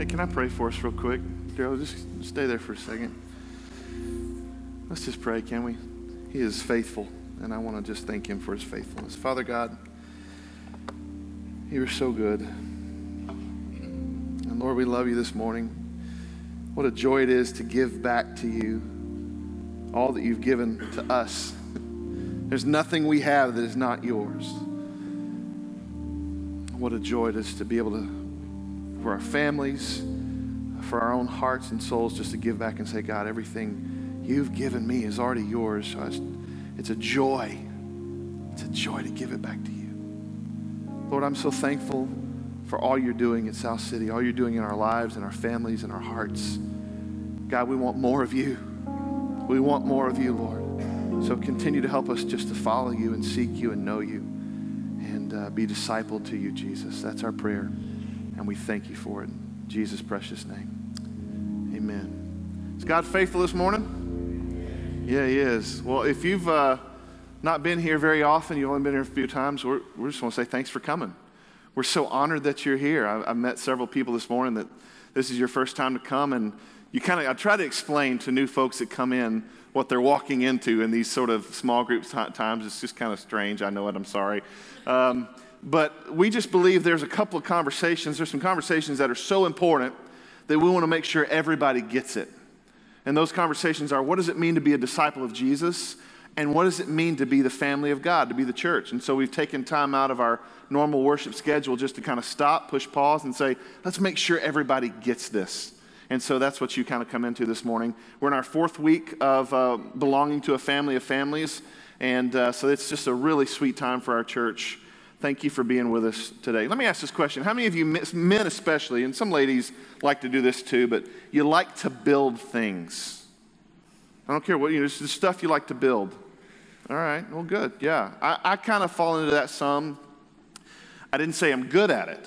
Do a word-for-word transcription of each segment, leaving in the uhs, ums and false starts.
Hey, can I pray for us real quick? Daryl, just stay there for a second. Let's just pray, can we? He is faithful, and I want to just thank him for his faithfulness. Father God, you are so good. And Lord, we love you this morning. What a joy it is to give back to you all that you've given to us. There's nothing we have that is not yours. What a joy it is to be able to, for our families, for our own hearts and souls, just to give back and say, God, everything you've given me is already yours. So it's a joy. It's a joy to give it back to you. Lord, I'm so thankful for all you're doing at South City, all you're doing in our lives and our families and our hearts. God, we want more of you. We want more of you, Lord. So continue to help us just to follow you and seek you and know you and uh, be discipled to you, Jesus. That's our prayer. And we thank you for it. In Jesus' precious name. Amen. Is God faithful this morning? Yeah, he is. Well, if you've uh, not been here very often, you've only been here a few times, we're, we just want to say thanks for coming. We're so honored that you're here. I, I met several people this morning that this is your first time to come. And you kind of, I try to explain to new folks that come in what they're walking into in these sort of small group t- times. It's just kind of strange. I know it. I'm sorry. Um, But we just believe there's a couple of conversations, there's some conversations that are so important that we want to make sure everybody gets it. And those conversations are, what does it mean to be a disciple of Jesus? And what does it mean to be the family of God, to be the church? And so we've taken time out of our normal worship schedule just to kind of stop, push pause, and say, let's make sure everybody gets this. And so that's what you kind of come into this morning. We're in our fourth week of uh, belonging to a family of families. And uh, so it's just a really sweet time for our church. Thank you for being with us today. Let me ask this question. How many of you, men especially, and some ladies like to do this too, but you like to build things? I don't care what, you know, it's the stuff you like to build. All right, well, good, yeah. I, I kind of fall into that some. I didn't say I'm good at it,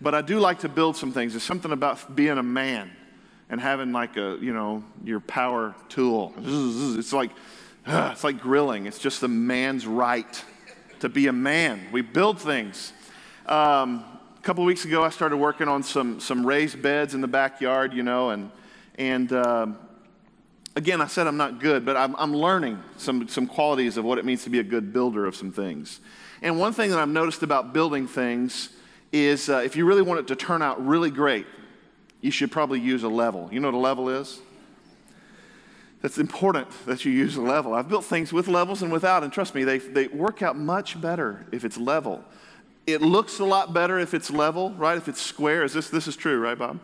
but I do like to build some things. There's something about being a man and having like a, you know, your power tool. It's like, it's like grilling. It's just the man's right to be a man. We build things. Um, a couple weeks ago, I started working on some some raised beds in the backyard, you know, and and uh, again, I said I'm not good, but I'm, I'm learning some some qualities of what it means to be a good builder of some things. And one thing that I've noticed about building things is uh, if you really want it to turn out really great, you should probably use a level. You know what a level is? That's important that you use a level. I've built things with levels and without, and trust me, they they work out much better if it's level. It looks a lot better if it's level, right? If it's square. Is this this is true, right, Bob?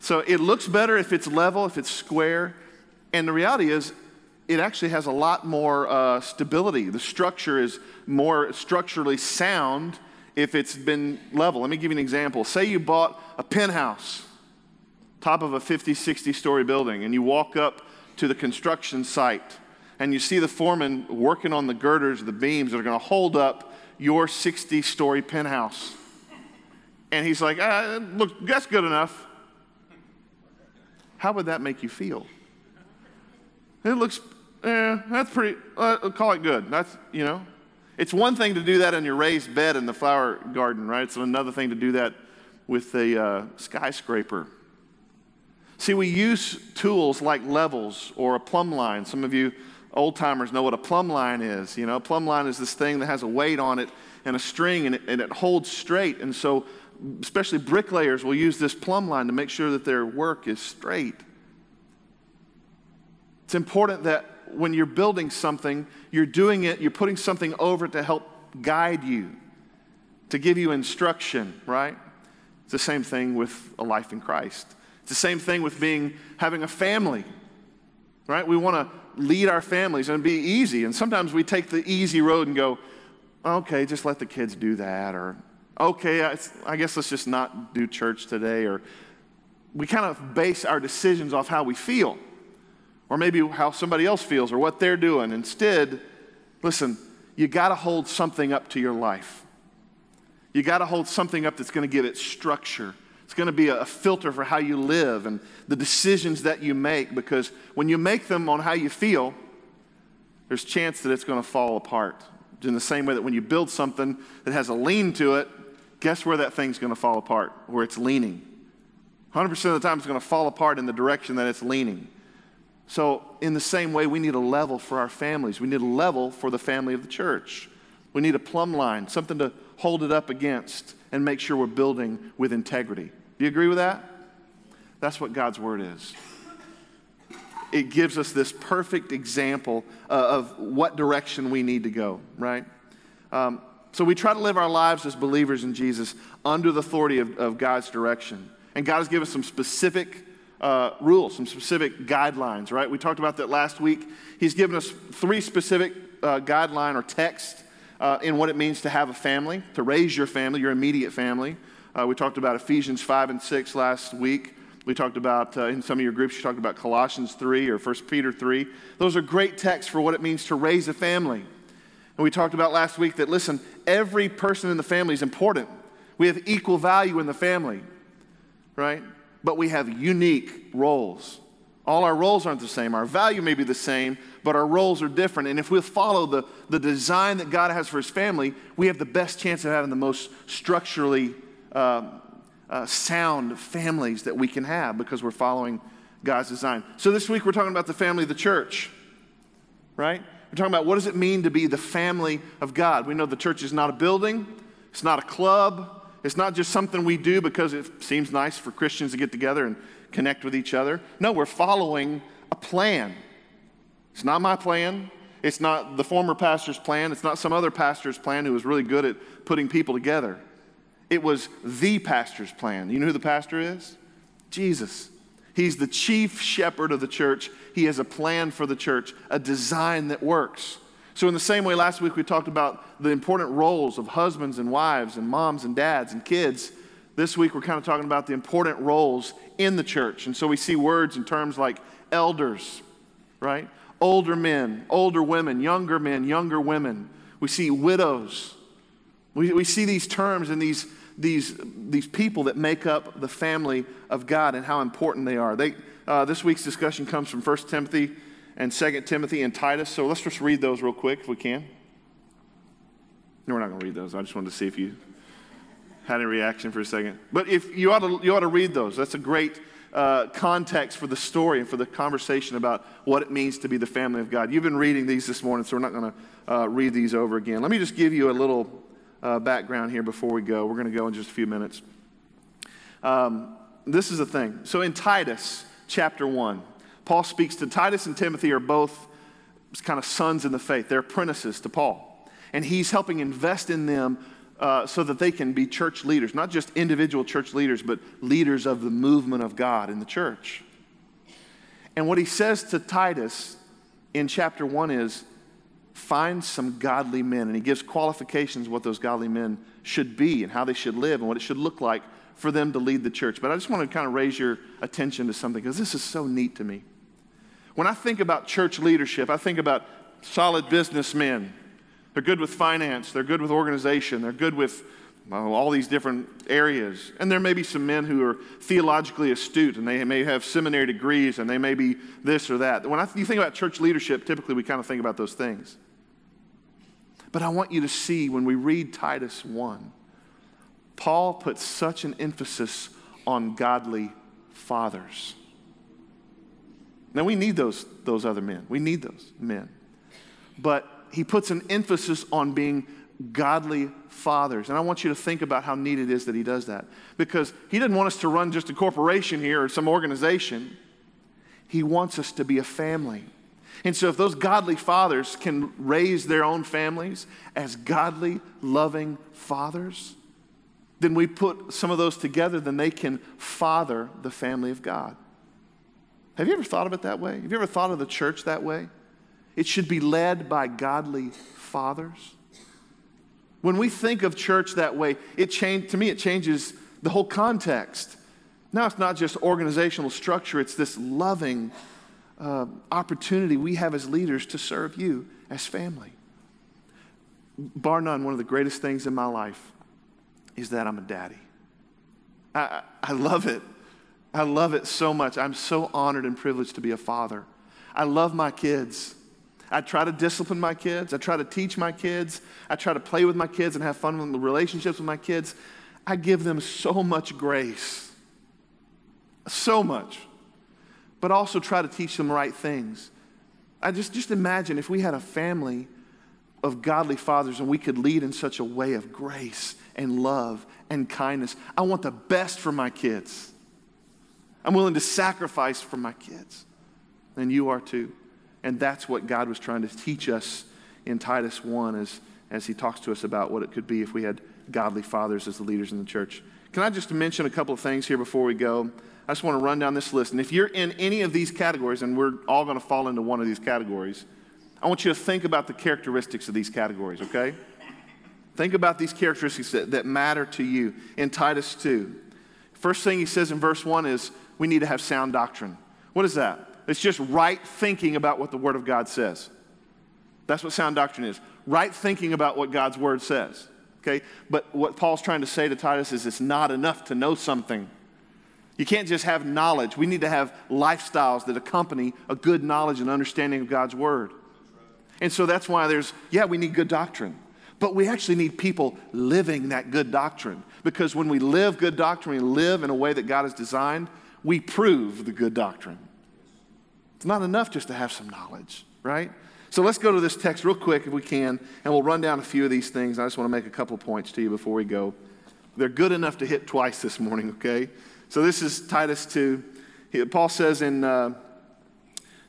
So it looks better if it's level, if it's square. And the reality is, it actually has a lot more uh, stability. The structure is more structurally sound if it's been level. Let me give you an example. Say you bought a penthouse, top of a fifty, sixty story building, and you walk up to the construction site, and you see the foreman working on the girders, the beams that are going to hold up your sixty-story penthouse. And he's like, ah, look, that's good enough. How would that make you feel? It looks, eh, that's pretty, uh, call it good. That's, you know. It's one thing to do that in your raised bed in the flower garden, right? It's another thing to do that with a uh, skyscraper. See, we use tools like levels or a plumb line. Some of you old-timers know what a plumb line is. You know, a plumb line is this thing that has a weight on it and a string, and it, and it holds straight. And so, especially bricklayers will use this plumb line to make sure that their work is straight. It's important that when you're building something, you're doing it, you're putting something over it to help guide you, to give you instruction, right? It's the same thing with a life in Christ. It's the same thing with being having a family, right? We want to lead our families and be easy. And sometimes we take the easy road and go, okay, just let the kids do that. Or, okay, I, I guess let's just not do church today. Or we kind of base our decisions off how we feel or maybe how somebody else feels or what they're doing. Instead, listen, you got to hold something up to your life. You got to hold something up that's going to give it structure. It's going to be a filter for how you live and the decisions that you make, because when you make them on how you feel, there's a chance that it's going to fall apart. In the same way that when you build something that has a lean to it, guess where that thing's going to fall apart? Where it's leaning. one hundred percent of the time it's going to fall apart in the direction that it's leaning. So in the same way, we need a level for our families. We need a level for the family of the church. We need a plumb line, something to hold it up against and make sure we're building with integrity. Do you agree with that? That's what God's word is. It gives us this perfect example uh, of what direction we need to go, right? Um, so we try to live our lives as believers in Jesus under the authority of, of God's direction. And God has given us some specific uh, rules, some specific guidelines, right? We talked about that last week. He's given us three specific uh, guideline or texts uh, in what it means to have a family, to raise your family, your immediate family. Uh, we talked about Ephesians five and six last week. We talked about, uh, in some of your groups, you talked about Colossians three or First Peter three. Those are great texts for what it means to raise a family. And we talked about last week that, listen, every person in the family is important. We have equal value in the family, right? But we have unique roles. All our roles aren't the same. Our value may be the same, but our roles are different. And if we follow the, the design that God has for his family, we have the best chance of having the most structurally um, Uh, sound families that we can have because we're following God's design. So this week we're talking about the family of the church, right? We're talking about what does it mean to be the family of God. We know the church is not a building. It's not a club. It's not just something we do because it seems nice for Christians to get together and connect with each other. No, we're following a plan. It's not my plan. It's not the former pastor's plan. It's not some other pastor's plan who was really good at putting people together. It was the pastor's plan. You know who the pastor is? Jesus. He's the chief shepherd of the church. He has a plan for the church, a design that works. So in the same way, last week we talked about the important roles of husbands and wives and moms and dads and kids. This week we're kind of talking about the important roles in the church. And so we see words and terms like elders, right? Older men, older women, younger men, younger women. We see widows. We, we see these terms and these these these people that make up the family of God and how important they are. They, uh, this week's discussion comes from First Timothy and Second Timothy and Titus. So let's just read those real quick if we can. No, we're not going to read those. I just wanted to see if you had a reaction for a second. But if you ought to you ought to read those. That's a great uh, context for the story and for the conversation about what it means to be the family of God. You've been reading these this morning, so we're not going to uh, read these over again. Let me just give you a little Uh, background here before we go. We're going to go in just a few minutes. Um, this is the thing. So in Titus chapter one, Paul speaks to Titus and Timothy are both kind of sons in the faith. They're apprentices to Paul. And he's helping invest in them uh, so that they can be church leaders, not just individual church leaders, but leaders of the movement of God in the church. And what he says to Titus in chapter one is, find some godly men. And he gives qualifications what those godly men should be and how they should live and what it should look like for them to lead the church. But I just want to kind of raise your attention to something because this is so neat to me. When I think about church leadership, I think about solid businessmen. They're good with finance. They're good with organization. They're good with well, all these different areas. And there may be some men who are theologically astute and they may have seminary degrees and they may be this or that. When I th- you think about church leadership, typically we kind of think about those things. But I want you to see when we read Titus one, Paul puts such an emphasis on godly fathers. Now we need those, those other men. We need those men. But he puts an emphasis on being godly fathers. And I want you to think about how neat it is that he does that. Because he didn't want us to run just a corporation here or some organization. He wants us to be a family. And so if those godly fathers can raise their own families as godly, loving fathers, then we put some of those together, then they can father the family of God. Have you ever thought of it that way? Have you ever thought of the church that way? It should be led by godly fathers. When we think of church that way, it changed, to me it changes the whole context. Now it's not just organizational structure, it's this loving Uh, opportunity we have as leaders to serve you as family. Bar none, one of the greatest things in my life is that I'm a daddy. I, I love it. I love it so much. I'm so honored and privileged to be a father. I love my kids. I try to discipline my kids. I try to teach my kids. I try to play with my kids and have fun with the relationships with my kids. I give them so much grace. so much, but also try to teach them right things. I just, just imagine if we had a family of godly fathers and we could lead in such a way of grace and love and kindness. I want the best for my kids. I'm willing to sacrifice for my kids. And you are too. And that's what God was trying to teach us in Titus one as, as he talks to us about what it could be if we had godly fathers as the leaders in the church. Can I just mention a couple of things here before we go? I just want to run down this list. And if you're in any of these categories, and we're all going to fall into one of these categories, I want you to think about the characteristics of these categories, okay? Think about these characteristics that, that matter to you in Titus two. First thing he says in verse one is we need to have sound doctrine. What is that? It's just right thinking about what the Word of God says. That's what sound doctrine is. Right thinking about what God's Word says, okay? But what Paul's trying to say to Titus is it's not enough to know something. You can't just have knowledge. We need to have lifestyles that accompany a good knowledge and understanding of God's Word. And so that's why there's, yeah, we need good doctrine. But we actually need people living that good doctrine. Because when we live good doctrine, we live in a way that God has designed, we prove the good doctrine. It's not enough just to have some knowledge, right? So let's go to this text real quick if we can, and we'll run down a few of these things. I just want to make a couple points to you before we go. They're good enough to hit twice this morning, okay? So this is Titus two. Paul says in uh,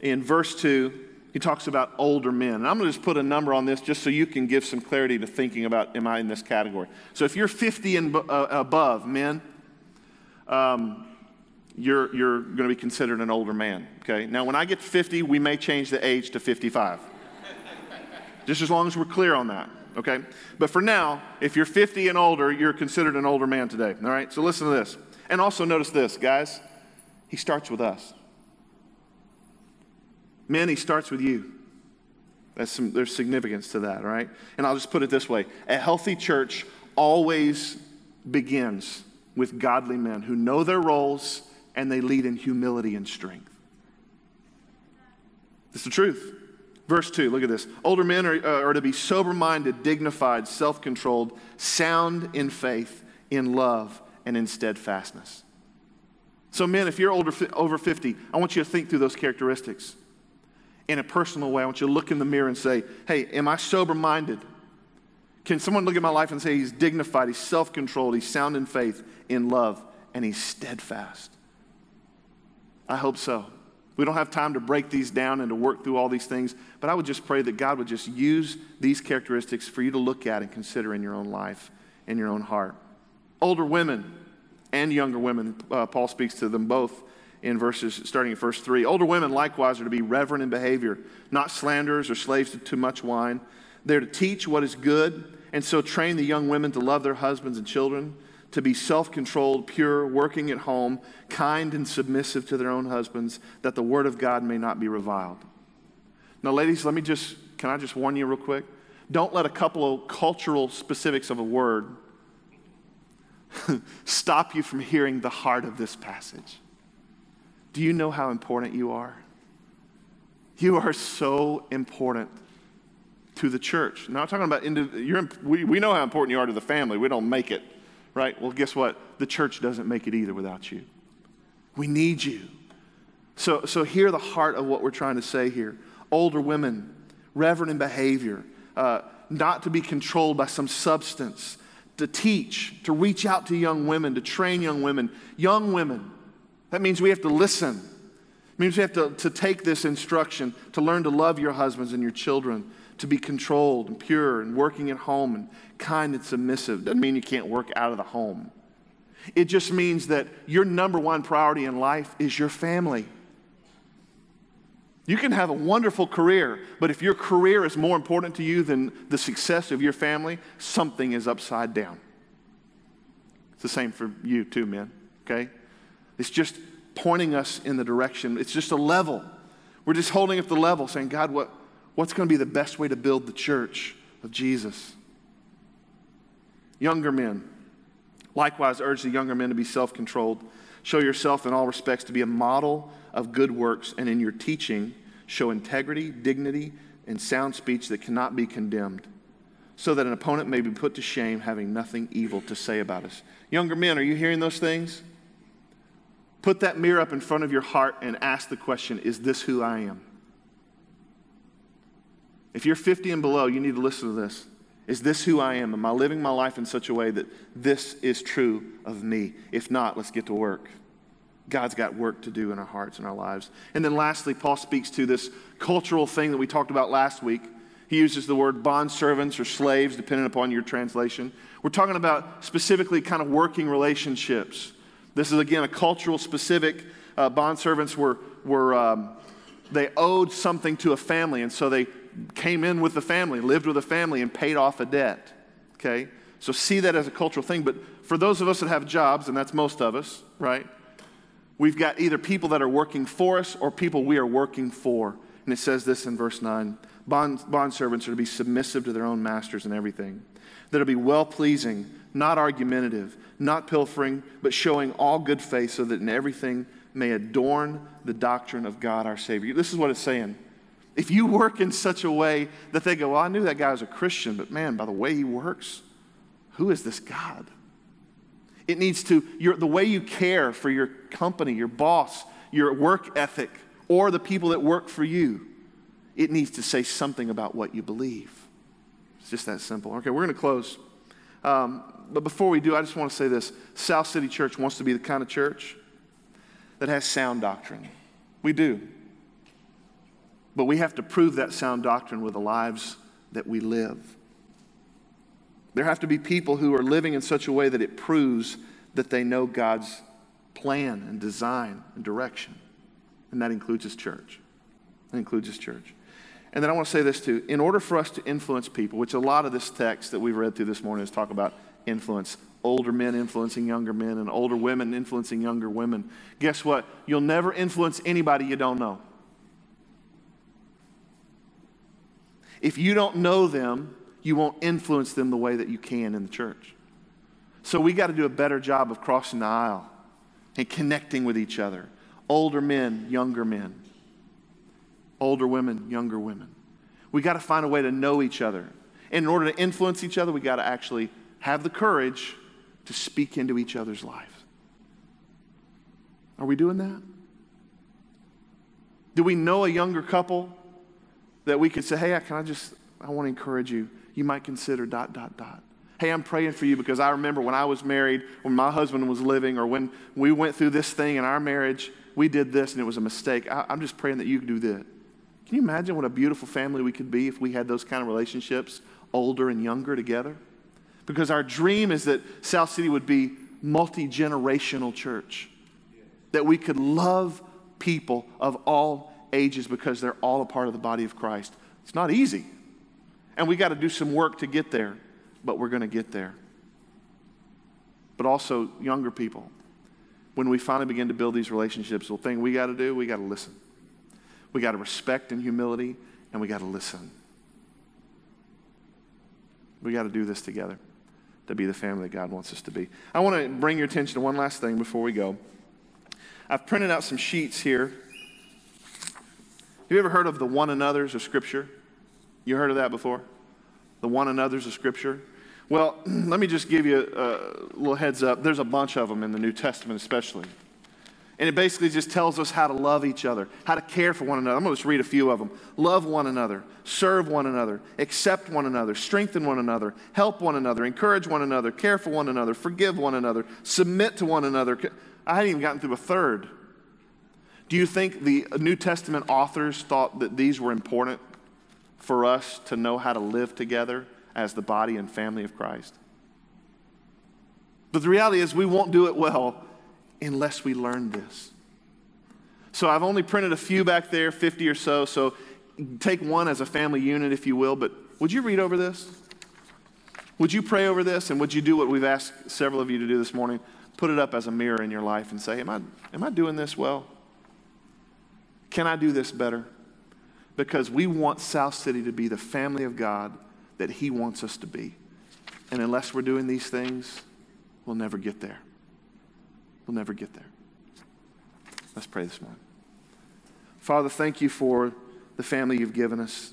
in verse two, he talks about older men. And I'm going to just put a number on this just so you can give some clarity to thinking about, am I in this category? So if you're fifty and uh, above, men, um, you're, you're going to be considered an older man, okay? Now, when I get to fifty, we may change the age to fifty-five. Just as long as we're clear on that, okay? But for now, if you're fifty and older, you're considered an older man today, all right? So listen to this. And also notice this, guys. He starts with us. Men, he starts with you. That's some, there's significance to that, right? And I'll just put it this way. A healthy church always begins with godly men who know their roles and they lead in humility and strength. It's the truth. Verse two, look at this. Older men are, uh, are to be sober-minded, dignified, self-controlled, sound in faith, in love, and in steadfastness. So men, if you're older, over fifty, I want you to think through those characteristics. In a personal way, I want you to look in the mirror and say, hey, am I sober-minded? Can someone look at my life and say he's dignified, he's self-controlled, he's sound in faith, in love, and he's steadfast? I hope so. We don't have time to break these down and to work through all these things, but I would just pray that God would just use these characteristics for you to look at and consider in your own life, in your own heart. Older women and younger women, uh, Paul speaks to them both. In verses, starting at verse three, older women likewise are to be reverent in behavior, not slanderers or slaves to too much wine. They're to teach what is good, and so train the young women to love their husbands and children, to be self-controlled, pure, working at home, kind and submissive to their own husbands, that the word of God may not be reviled. Now, ladies, let me just, can I just warn you real quick? Don't let a couple of cultural specifics of a word stop you from hearing the heart of this passage. Do you know how important you are? You are so important to the church. Now, I'm talking about, indiv- you're imp- we, we know how important you are to the family. We don't make it, right? Well, guess what? The church doesn't make it either without you. We need you. So, so hear the heart of what we're trying to say here. Older women, reverent in behavior, uh, not to be controlled by some substance, to teach, to reach out to young women, to train young women, young women. That means we have to listen. It means we have to, to take this instruction, to learn to love your husbands and your children, to be controlled and pure and working at home and kind and submissive. Doesn't mean you can't work out of the home. It just means that your number one priority in life is your family. You can have a wonderful career, but if your career is more important to you than the success of your family, something is upside down. It's the same for you too, men, okay? It's just pointing us in the direction. It's just a level. We're just holding up the level, saying, God, what, what's going to be the best way to build the church of Jesus? Younger men, likewise urge the younger men to be self-controlled. Show yourself in all respects to be a model of good works, and in your teaching, show integrity, dignity, and sound speech that cannot be condemned, so that an opponent may be put to shame, having nothing evil to say about us. Younger men, are you hearing those things? Put that mirror up in front of your heart and ask the question, is this who I am? If you're fifty and below, you need to listen to this. Is this who I am? Am I living my life in such a way that this is true of me? If not, let's get to work. God's got work to do in our hearts and our lives. And then lastly, Paul speaks to this cultural thing that we talked about last week. He uses the word bondservants or slaves, depending upon your translation. We're talking about specifically kind of working relationships. This is, again, a cultural specific. Uh, bondservants were, were um, they owed something to a family, and so they came in with the family, lived with the family, and paid off a debt, okay? So see that as a cultural thing. But for those of us that have jobs, and that's most of us, right, we've got either people that are working for us or people we are working for. And it says this in verse nine, Bond, bondservants are to be submissive to their own masters in everything. They're to be well-pleasing, not argumentative, not pilfering, but showing all good faith so that in everything may adorn the doctrine of God our Savior. This is what it's saying. If you work in such a way that they go, well, I knew that guy was a Christian, but man, by the way he works, who is this God? It needs to, your, the way you care for your company, your boss, your work ethic, or the people that work for you, it needs to say something about what you believe. It's just that simple. Okay, we're going to close. Um, but before we do, I just want to say this. South City Church wants to be the kind of church that has sound doctrine. We do. But we have to prove that sound doctrine with the lives that we live. There have to be people who are living in such a way that it proves that they know God's plan and design and direction. And that includes His church. That includes His church. And then I want to say this too. In order for us to influence people, which a lot of this text that we've read through this morning is talk about influence, older men influencing younger men and older women influencing younger women. Guess what? You'll never influence anybody you don't know. If you don't know them, you won't influence them the way that you can in the church. So we got to do a better job of crossing the aisle and connecting with each other. Older men, younger men. Older women, younger women. We got to find a way to know each other. And in order to influence each other, we got to actually have the courage to speak into each other's lives. Are we doing that? Do we know a younger couple that we could say, hey, can I just, I want to encourage you. You might consider dot, dot, dot. Hey, I'm praying for you because I remember when I was married, when my husband was living, or when we went through this thing in our marriage, we did this and it was a mistake. I, I'm just praying that you do that. Can you imagine what a beautiful family we could be if we had those kind of relationships, older and younger together? Because our dream is that South City would be multi-generational church, that we could love people of all ages because they're all a part of the body of Christ. It's not easy, and we got to do some work to get there, but we're going to get there. But also, younger people, when we finally begin to build these relationships, the thing we got to do, we got to listen. We got to respect and humility, and we got to listen. We got to do this together to be the family that God wants us to be. I want to bring your attention to one last thing before we go. I've printed out some sheets here. Have you ever heard of the one another's of Scripture? You heard of that before? The one another's of Scripture? Well, let me just give you a little heads up. There's a bunch of them in the New Testament especially. And it basically just tells us how to love each other, how to care for one another. I'm going to just read a few of them. Love one another, serve one another, accept one another, strengthen one another, help one another, encourage one another, care for one another, forgive one another, submit to one another. I hadn't even gotten through a third. Do you think the New Testament authors thought that these were important for us to know how to live together as the body and family of Christ? But the reality is we won't do it well unless we learn this. So I've only printed a few back there, fifty or so, so take one as a family unit, if you will, but would you read over this? Would you pray over this? And would you do what we've asked several of you to do this morning? Put it up as a mirror in your life and say, am I, am I doing this well? Can I do this better? Because we want South City to be the family of God that He wants us to be. And unless we're doing these things, we'll never get there. We'll never get there. Let's pray this morning. Father, thank You for the family You've given us.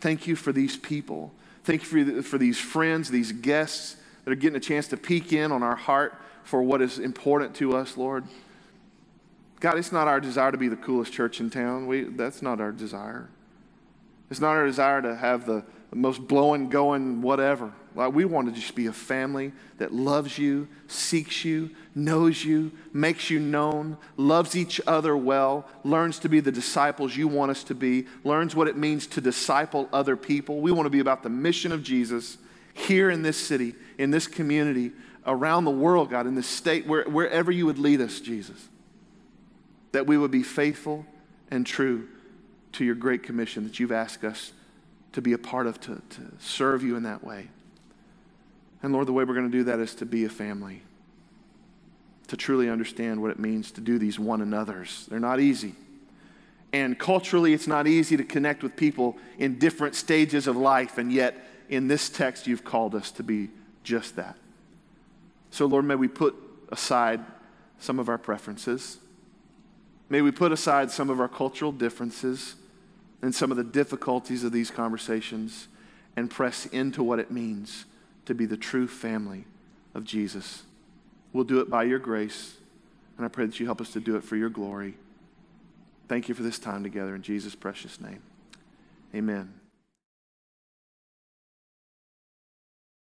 Thank You for these people. Thank You for, the, for these friends, these guests that are getting a chance to peek in on our heart for what is important to us, Lord. God, it's not our desire to be the coolest church in town. We, that's not our desire. It's not our desire to have the most blowing, going, whatever. Like, we want to just be a family that loves you, seeks you, knows you, makes you known, loves each other well, learns to be the disciples you want us to be, learns what it means to disciple other people. We want to be about the mission of Jesus here in this city, in this community, around the world, God, in this state, where, wherever you would lead us, Jesus. That we would be faithful and true to your great commission that you've asked us to be a part of, to, to serve you in that way. And Lord, the way we're going to do that is to be a family, to truly understand what it means to do these one another's. They're not easy. And culturally, it's not easy to connect with people in different stages of life, and yet in this text, you've called us to be just that. So Lord, may we put aside some of our preferences. May we put aside some of our cultural differences and some of the difficulties of these conversations and press into what it means to be the true family of Jesus. We'll do it by your grace, and I pray that you help us to do it for your glory. Thank you for this time together in Jesus' precious name. Amen.